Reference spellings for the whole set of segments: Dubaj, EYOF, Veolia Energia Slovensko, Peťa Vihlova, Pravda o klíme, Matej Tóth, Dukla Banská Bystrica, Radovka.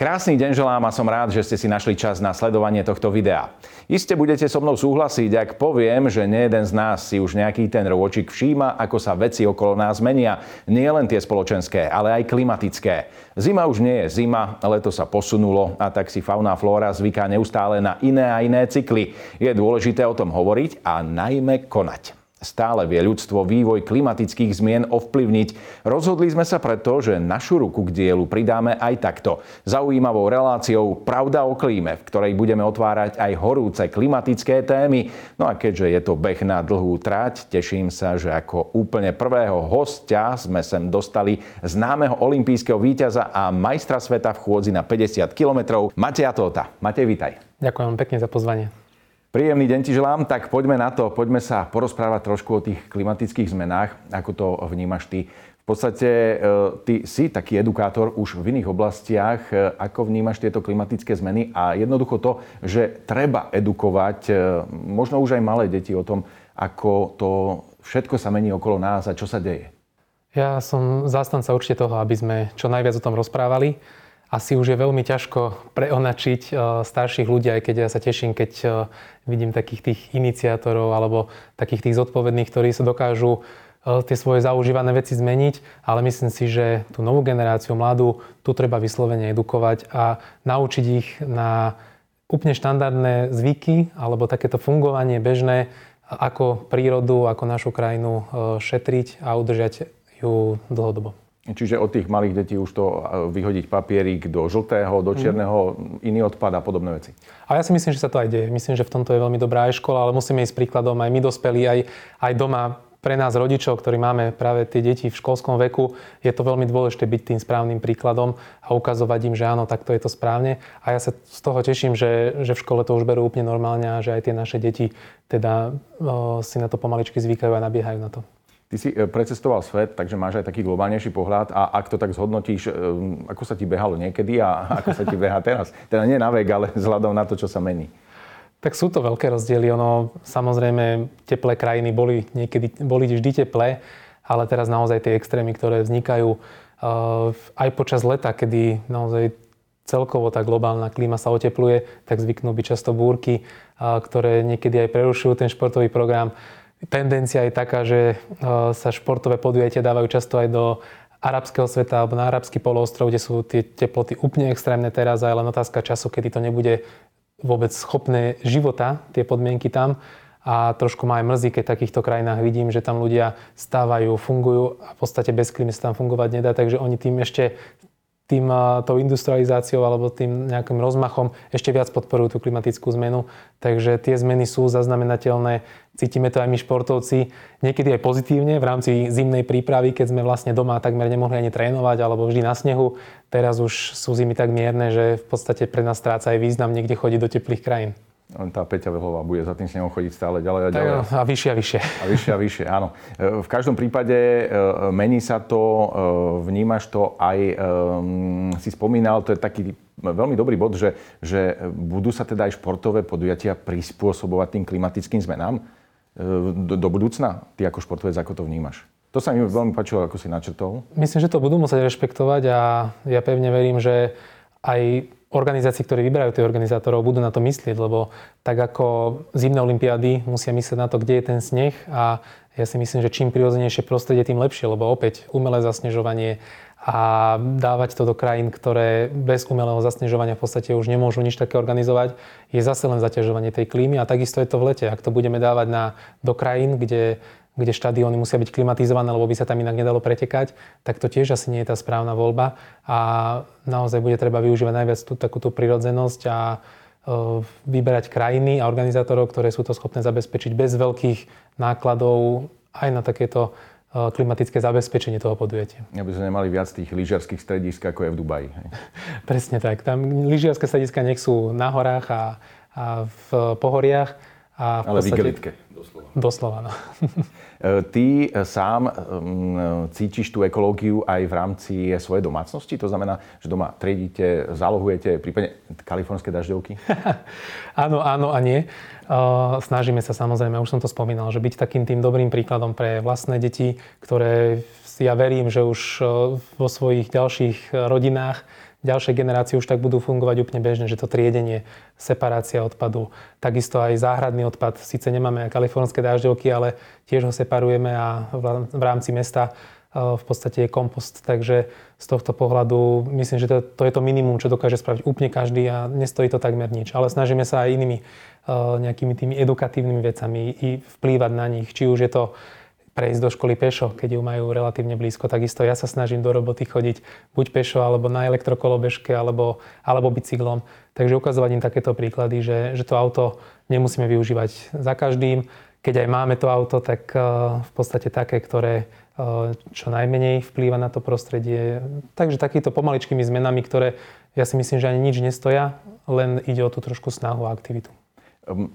Krásny deň želám a som rád, že ste si našli čas na sledovanie tohto videa. Iste budete so mnou súhlasiť, ak poviem, že nejeden z nás si už nejaký ten rôčik všíma, ako sa veci okolo nás menia. Nie len tie spoločenské, ale aj klimatické. Zima už nie je zima, leto sa posunulo a tak si fauna a flóra zvyká neustále na iné a iné cykly. Je dôležité o tom hovoriť a najmä konať. Stále vie ľudstvo vývoj klimatických zmien ovplyvniť. Rozhodli sme sa preto, že našu ruku k dielu pridáme aj takto. Zaujímavou reláciou Pravda o klíme, v ktorej budeme otvárať aj horúce klimatické témy. No a keďže je to beh na dlhú trať, teším sa, že ako úplne prvého hostia sme sem dostali známeho olympijského víťaza a majstra sveta v chôdzi na 50 kilometrov Mateja Tótha. Matej, vítaj. Ďakujem pekne za pozvanie. Príjemný deň ti želám, tak poďme na to, poďme sa porozprávať trošku o tých klimatických zmenách, ako to vnímaš ty. V podstate ty si taký edukátor už v iných oblastiach, ako vnímaš tieto klimatické zmeny a jednoducho to, že treba edukovať možno už aj malé deti o tom, ako to všetko sa mení okolo nás a čo sa deje. Ja som zástanca určite toho, aby sme čo najviac o tom rozprávali. Asi už je veľmi ťažko preonačiť starších ľudí, aj keď ja sa teším, keď vidím takých tých iniciátorov alebo takých tých zodpovedných, ktorí sa dokážu tie svoje zaužívané veci zmeniť, ale myslím si, že tú novú generáciu mladú tu treba vyslovene edukovať a naučiť ich na úplne štandardné zvyky alebo takéto fungovanie bežné, ako prírodu, ako našu krajinu šetriť a udržať ju dlhodobo. Čiže od tých malých detí už to vyhodiť papierík do žltého, do čierneho, iný odpad a podobné veci. A ja si myslím, že sa to aj deje. Myslím, že v tomto je veľmi dobrá aj škola, ale musíme ísť príkladom aj my dospelí, aj doma. Pre nás rodičov, ktorí máme práve tie deti v školskom veku, je to veľmi dôležité byť tým správnym príkladom a ukazovať im, že áno, takto je to správne. A ja sa z toho teším, že v škole to už berú úplne normálne a že aj tie naše deti teda si na to pomaličky zvykajú a nabiehajú na to. Ty si precestoval svet, takže máš aj taký globálnejší pohľad a ak to tak zhodnotíš, ako sa ti behalo niekedy a ako sa ti behá teraz? Teda nie na vek, ale vzhľadom na to, čo sa mení. Tak sú to veľké rozdiely. Ono, samozrejme, teplé krajiny boli vždy teplé, ale teraz naozaj tie extrémy, ktoré vznikajú aj počas leta, kedy naozaj celkovo tá globálna klíma sa otepluje, tak zvyknú byť často búrky, ktoré niekedy aj prerušujú ten športový program. Tendencia je taká, že sa športové podujatia dávajú často aj do arabského sveta alebo na arabský poloostrov, kde sú tie teploty úplne extrémne teraz a je len otázka času, kedy to nebude vôbec schopné života, tie podmienky tam. A trošku ma aj mrzí, keď v takýchto krajinách vidím, že tam ľudia stávajú, fungujú a v podstate bez klímy sa tam fungovať nedá, takže oni tým ešte tou industrializáciou alebo tým nejakým rozmachom ešte viac podporujú tú klimatickú zmenu. Takže tie zmeny sú zaznamenateľné. Cítime to aj my športovci. Niekedy aj pozitívne v rámci zimnej prípravy, keď sme vlastne doma takmer nemohli ani trénovať alebo vždy na snehu. Teraz už sú zimy tak mierne, že v podstate pre nás stráca aj význam niekde chodiť do teplých krajín. Tá Peťa Vihlova bude za tým snehom chodiť stále ďalej a ďalej. A vyššie a vyššie. A vyššie a vyššie, áno. V každom prípade mení sa to, vnímaš to aj, si spomínal, to je taký veľmi dobrý bod, že budú sa teda aj športové podujatia prispôsobovať tým klimatickým zmenám do budúcna. Ty ako športovec, ako to vnímaš? To sa mi veľmi páčilo, ako si načrtol. Myslím, že to budú musieť rešpektovať a ja pevne verím, že aj organizácie, ktoré vyberajú tých organizátorov, budú na to myslieť, lebo tak ako zimné olympiády musia myslieť na to, kde je ten sneh a ja si myslím, že čím prirodzenejšie prostredie, tým lepšie, lebo opäť umelé zasnežovanie a dávať to do krajín, ktoré bez umelého zasnežovania v podstate už nemôžu nič také organizovať, je zase len zaťažovanie tej klímy a takisto je to v lete. Ak to budeme dávať do krajín, kde štadióny musia byť klimatizované, lebo by sa tam inak nedalo pretekať, tak to tiež asi nie je tá správna voľba a naozaj bude treba využívať najviac takúto prirodzenosť a vyberať krajiny a organizátorov, ktoré sú to schopné zabezpečiť bez veľkých nákladov aj na takéto klimatické zabezpečenie toho podujatia. Aby sme nemali viac tých lyžiarskych stredísk, ako je v Dubaji. Presne tak. Tam lyžiarske strediska nech sú na horách a v pohoriach. Ale v igelitke. Doslova. No. Ty sám cítiš tú ekológiu aj v rámci svojej domácnosti? To znamená, že doma triedíte, zálohujete, prípadne kalifornské dažďovky? Áno, áno a nie. Snažíme sa samozrejme, už som to spomínal, že byť takým tým dobrým príkladom pre vlastné deti, ktoré ja verím, že už vo svojich ďalších rodinách ďalšie generácie už tak budú fungovať úplne bežne, že to triedenie, separácia odpadu, takisto aj záhradný odpad. Síce nemáme kalifornské dážďovky, ale tiež ho separujeme a v rámci mesta v podstate je kompost. Takže z tohto pohľadu myslím, že to je to minimum, čo dokáže spraviť úplne každý a nestojí to takmer nič. Ale snažíme sa aj inými nejakými tými edukatívnymi vecami i vplývať na nich. Či už je to prejsť do školy pešo, keď ju majú relatívne blízko. Takisto ja sa snažím do roboty chodiť buď pešo, alebo na elektrokolobežke, alebo bicyklom. Takže ukazovať im takéto príklady, že to auto nemusíme využívať za každým. Keď aj máme to auto, tak v podstate také, ktoré čo najmenej vplýva na to prostredie. Takže takýmito pomaličkými zmenami, ktoré ja si myslím, že ani nič nestoja, len ide o tú trošku snahu a aktivitu.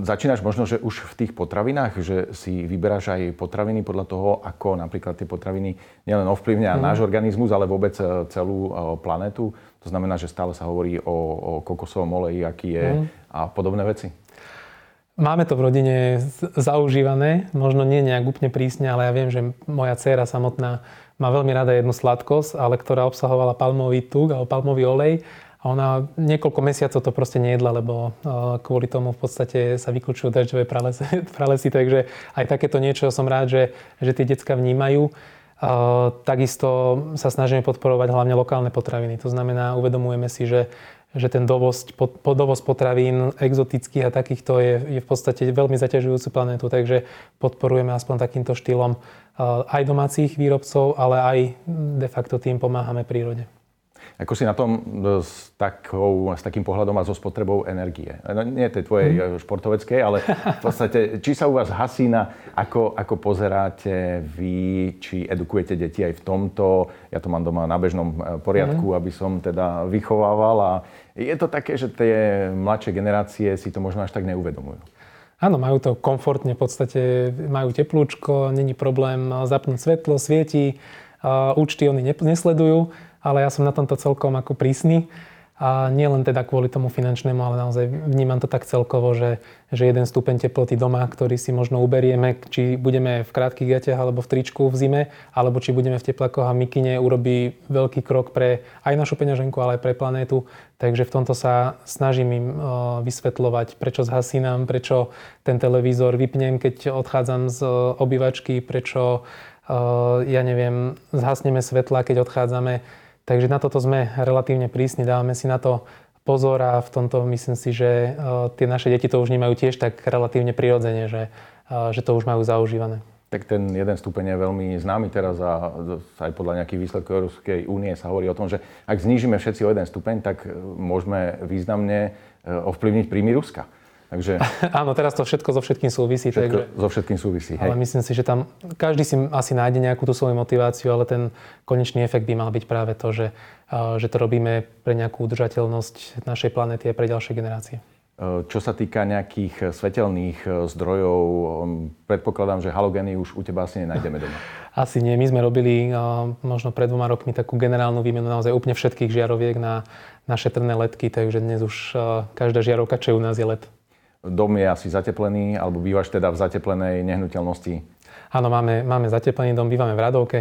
Začínaš možno, že už v tých potravinách, že si vyberáš aj potraviny podľa toho, ako napríklad tie potraviny nielen ovplyvňujú náš organizmus, ale vôbec celú planetu. To znamená, že stále sa hovorí o kokosovom oleji, aký je a podobné veci. Máme to v rodine zaužívané, možno nie nejak úplne prísne, ale ja viem, že moja dcéra samotná má veľmi rada jednu sladkosť, ale ktorá obsahovala palmový tuk alebo palmový olej. A ona niekoľko mesiacov to proste nejedla, lebo kvôli tomu v podstate sa vyklúčujú dažďové pralesy. Takže aj takéto niečo som rád, že tie decká vnímajú. Takisto sa snažíme podporovať hlavne lokálne potraviny. To znamená, uvedomujeme si, že ten dovoz potravín exotických a takýchto je v podstate veľmi zaťažujúcu planetu. Takže podporujeme aspoň takýmto štýlom aj domácich výrobcov, ale aj de facto tým pomáhame prírode. Ako si na tom s takým pohľadom a so spotrebou energie? No, nie tej tvojej športoveckej, ale v podstate, či sa u vás hasí na, ako pozeráte vy, či edukujete deti aj v tomto. Ja to mám doma na bežnom poriadku, aby som teda vychovával. A je to také, že tie mladšie generácie si to možno až tak neuvedomujú. Áno, majú to komfortne, v podstate majú teplúčko, není problém zapnúť svetlo, svieti, účty oni nesledujú. Ale ja som na tomto celkom ako prísny a nie len teda kvôli tomu finančnému, ale naozaj vnímam to tak celkovo, že jeden stupeň teploty doma, ktorý si možno uberieme, či budeme v krátkych gatiach alebo v tričku v zime, alebo či budeme v teplákoch a mikine, urobí veľký krok pre aj našu peňaženku, ale aj pre planétu. Takže v tomto sa snažím im vysvetľovať, prečo zhasínam, prečo ten televízor vypnem, keď odchádzam z obývačky, prečo, ja neviem, zhasneme svetla, keď odchádzame. Takže na toto sme relatívne prísni, dávame si na to pozor a v tomto myslím si, že tie naše deti to už nemajú tiež tak relatívne prirodzene, že to už majú zaužívané. Tak ten jeden stupeň je veľmi známy teraz a aj podľa nejakých výsledkov Európskej únie sa hovorí o tom, že ak znížime všetci o jeden stupeň, tak môžeme významne ovplyvniť príjmy Ruska. Takže... Áno, teraz to všetko so všetkým súvisí. Ale myslím si, že tam každý si asi nájde nejakú tú svoju motiváciu, ale ten konečný efekt by mal byť práve to, že to robíme pre nejakú udržateľnosť našej planéty a pre ďalšie generácie. Čo sa týka nejakých svetelných zdrojov, predpokladám, že halogény už u teba asi nenájdeme doma. Asi nie. My sme robili možno pred 2 rokmi takú generálnu výmenu naozaj úplne všetkých žiaroviek na šetrné ledky, takže dnes už každá žiarovka, čo je u nás, je led. Dom je asi zateplený, alebo bývaš teda v zateplenej nehnuteľnosti? Áno, máme zateplený dom, bývame v Radovke,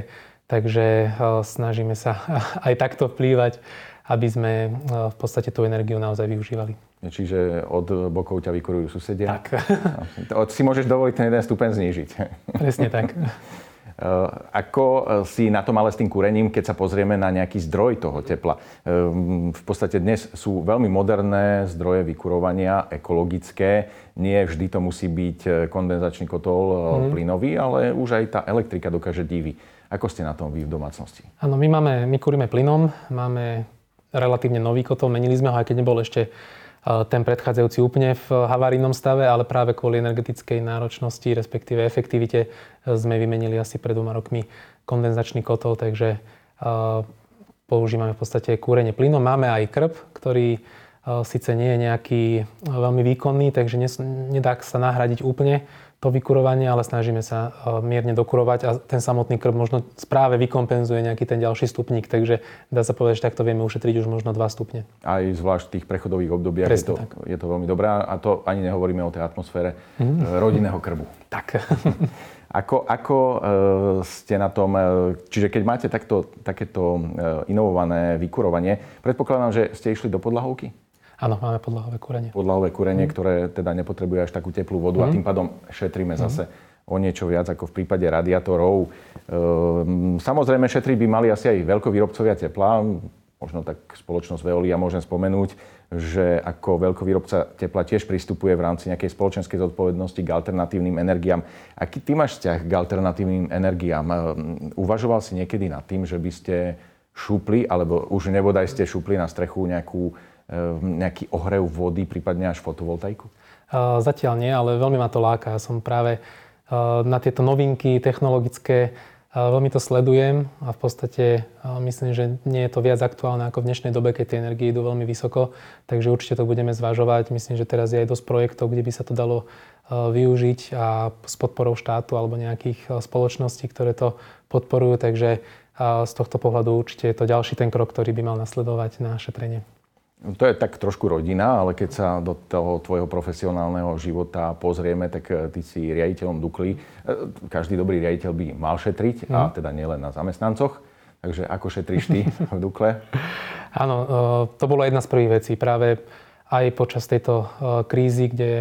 takže snažíme sa aj takto vplývať, aby sme v podstate tú energiu naozaj využívali. Čiže od bokov ťa vykurujú susedia? Tak. Si môžeš dovoliť ten jeden stupeň znížiť. Presne tak. Ako si na tom ale s tým kúrením, keď sa pozrieme na nejaký zdroj toho tepla? V podstate dnes sú veľmi moderné zdroje vykurovania, ekologické. Nie vždy to musí byť kondenzačný kotol plynový, ale už aj tá elektrika dokáže divy. Ako ste na tom vy v domácnosti? Áno, my kúrime plynom, máme relatívne nový kotol, menili sme ho, aj keď nebol ešte ten predchádzajúci úplne v havarijnom stave, ale práve kvôli energetickej náročnosti, respektíve efektivite, sme vymenili asi pred 2 rokmi kondenzačný kotol, takže používame v podstate kúrenie plynom. Máme aj krb, ktorý síce nie je nejaký veľmi výkonný, takže nedá sa nahradiť úplne to vykurovanie, ale snažíme sa mierne dokurovať a ten samotný krb možno práve vykompenzuje nejaký ten ďalší stupník, takže dá sa povedať, že takto vieme ušetriť už možno 2 stupne. Aj zvlášť v tých prechodových obdobiach je to veľmi dobré a to ani nehovoríme o tej atmosfére rodinného krbu. Tak. Ako ste na tom, čiže keď máte takéto inovované vykurovanie, predpokladám, že ste išli do podlahovky? Áno, máme podlahové kúrenie. Podlahové kúrenie, ktoré teda nepotrebuje až takú teplú vodu a tým pádom šetríme zase o niečo viac ako v prípade radiátorov. Samozrejme, šetriť by mali asi aj veľkovýrobcovia tepla. Možno tak spoločnosť Veolia môžem spomenúť, že ako veľkovýrobca tepla tiež pristupuje v rámci nejakej spoločenskej zodpovednosti k alternatívnym energiám. Aký ty máš vzťah k alternatívnym energiám? Uvažoval si niekedy nad tým, že by ste šupli, alebo už nebodaj ste šupli na strechu nejaký ohrev vody, prípadne až fotovoltaiku? Zatiaľ nie, ale veľmi ma to láka. Som práve na tieto novinky technologické veľmi to sledujem a v podstate myslím, že nie je to viac aktuálne ako v dnešnej dobe, keď tie energie idú veľmi vysoko, takže určite to budeme zvažovať. Myslím, že teraz je aj dosť projektov, kde by sa to dalo využiť a s podporou štátu alebo nejakých spoločností, ktoré to podporujú, takže z tohto pohľadu určite je to ďalší ten krok, ktorý by mal nasledovať na šetrenie. To je tak trošku rodina, ale keď sa do toho tvojho profesionálneho života pozrieme, tak ty si riaditeľom Dukly. Každý dobrý riaditeľ by mal šetriť, a teda nielen na zamestnancoch. Takže ako šetriš ty v Dukle? Áno, to bola jedna z prvých vecí. Práve aj počas tejto krízy, kde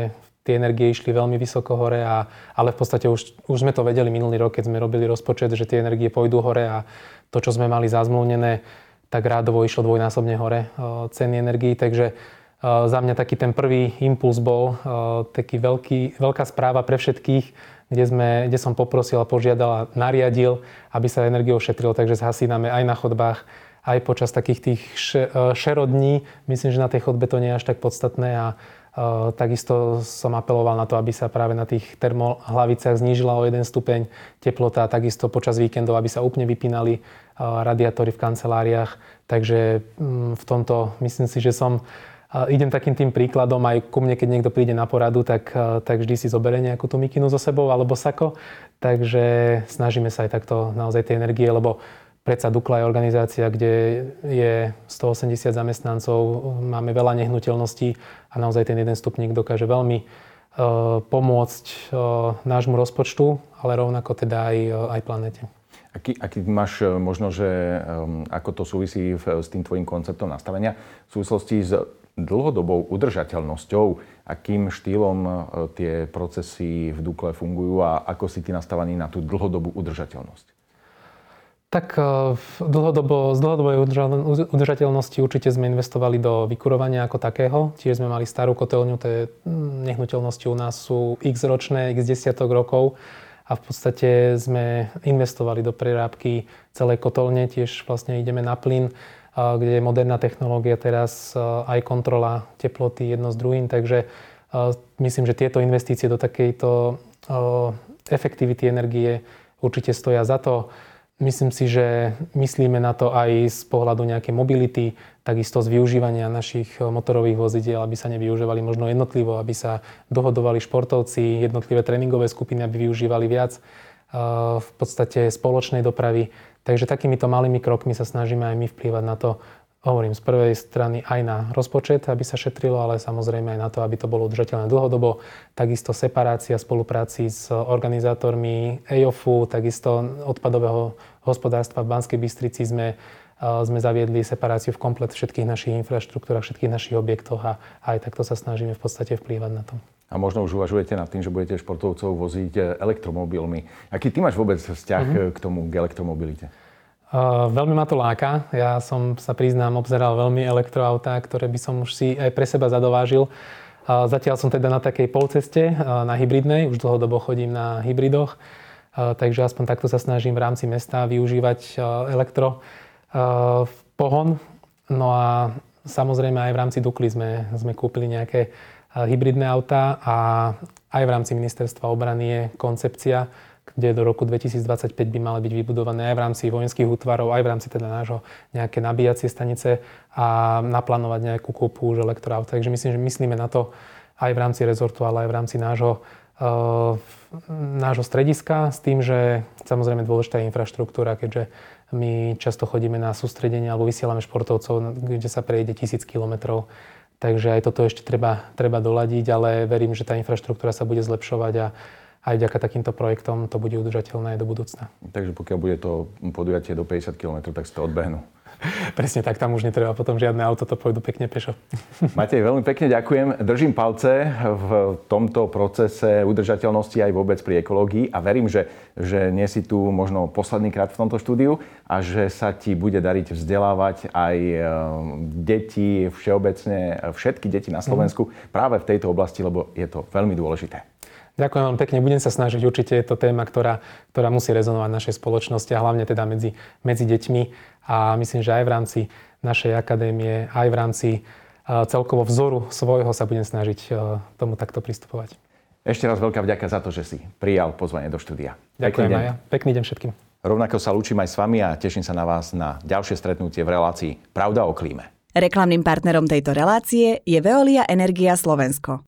tie energie išli veľmi vysoko hore, ale v podstate už sme to vedeli minulý rok, keď sme robili rozpočet, že tie energie pôjdu hore a to, čo sme mali zazmluvnené, tak rádovo išlo dvojnásobne hore ceny energií, takže za mňa taký ten prvý impuls bol taký veľká správa pre všetkých, kde som poprosil a požiadal a nariadil, aby sa energiou šetrilo, takže zhasíname aj na chodbách, aj počas takých tých šerodní. Myslím, že na tej chodbe to nie je až tak podstatné a takisto som apeloval na to, aby sa práve na tých termohlavicách znížila o 1 stupeň teplota, takisto počas víkendov, aby sa úplne vypínali radiátory v kanceláriách. Takže v tomto myslím si, že idem takým tým príkladom, aj ku mne, keď niekto príde na poradu, tak vždy si zoberie nejakú tú mikinu so sebou alebo sako. Takže snažíme sa aj takto naozaj tej energie, lebo predsa Dukla je organizácia, kde je 180 zamestnancov, máme veľa nehnuteľností a naozaj ten jeden stupník dokáže veľmi pomôcť nášmu rozpočtu, ale rovnako teda aj planete. Aký máš možno, že ako to súvisí s tým tvojim konceptom nastavenia v súvislosti s dlhodobou udržateľnosťou, akým štýlom tie procesy v Dukle fungujú a ako si ty nastavaný na tú dlhodobú udržateľnosť? Tak z dlhodobej udržateľnosti určite sme investovali do vykurovania ako takého. Tiež sme mali starú kotelňu, tie nehnuteľnosti u nás sú x ročné, x desiatok rokov a v podstate sme investovali do prerábky celej kotelne. Tiež vlastne ideme na plyn, kde je moderná technológia teraz, aj kontrola teploty jedno s druhým. Takže myslím, že tieto investície do takejto efektivity energie určite stoja za to. Myslím si, že myslíme na to aj z pohľadu nejakej mobility, takisto z využívania našich motorových vozidiel, aby sa nevyužívali možno jednotlivo, aby sa dohodovali športovci, jednotlivé tréningové skupiny, aby využívali viac v podstate spoločnej dopravy. Takže takýmito malými krokmi sa snažíme aj my vplývať na to, hovorím z prvej strany aj na rozpočet, aby sa šetrilo, ale samozrejme aj na to, aby to bolo udržateľné dlhodobo. Takisto separácia spolupráci s organizátormi EYOF-u, takisto odpadového hospodárstva v Banskej Bystrici sme zaviedli separáciu v komplet všetkých našich infraštruktúrach, všetkých našich objektoch a aj takto sa snažíme v podstate vplývať na to. A možno už uvažujete nad tým, že budete športovcov voziť elektromobilmi. Aký ty máš vôbec vzťah k tomu, k elektromobilite? Veľmi ma to láka. Ja som sa priznám obzeral veľmi elektroautá, ktoré by som už si aj pre seba zadovážil. Zatiaľ som teda na takej polceste, na hybridnej. Už dlhodobo chodím na hybridoch, takže aspoň takto sa snažím v rámci mesta využívať elektro pohon. No a samozrejme aj v rámci Dukly sme kúpili nejaké hybridné autá a aj v rámci ministerstva obrany je koncepcia, kde do roku 2025 by mali byť vybudované aj v rámci vojenských útvarov, aj v rámci teda nášho nejaké nabíjacie stanice a naplánovať nejakú kúpu už elektroaut. Takže myslím, že myslíme na to aj v rámci rezortu, ale aj v rámci nášho nášho strediska s tým, že samozrejme dôležitá je infraštruktúra, keďže my často chodíme na sústredenia alebo vysielame športovcov, kde sa prejde 1000 kilometrov. Takže aj toto ešte treba doladiť, ale verím, že tá infraštruktúra sa bude zlepšovať a aj vďaka takýmto projektom to bude udržateľné do budúcna. Takže pokiaľ bude to podujatie do 50 kilometrov, tak si to odbehnú. Presne tak, tam už netreba potom žiadne auto, to pôjdu pekne pešo. Matej, veľmi pekne ďakujem. Držím palce v tomto procese udržateľnosti aj vôbec pri ekológii a verím, že nie si tu možno posledný krát v tomto štúdiu a že sa ti bude dariť vzdelávať aj deti všeobecne, všetky deti na Slovensku práve v tejto oblasti, lebo je to veľmi dôležité. Ďakujem vám pekne, budem sa snažiť, určite je to téma, ktorá musí rezonovať v našej spoločnosti a hlavne teda medzi deťmi a myslím, že aj v rámci našej akadémie, aj v rámci celkovo vzoru svojho sa budem snažiť tomu takto pristupovať. Ešte raz veľká vďaka za to, že si prijal pozvanie do štúdia. Ďakujem aj ja. Pekný deň všetkým. Rovnako sa lúčim aj s vami a teším sa na vás na ďalšie stretnutie v relácii Pravda o klíme. Reklamným partnerom tejto relácie je Veolia Energia Slovensko.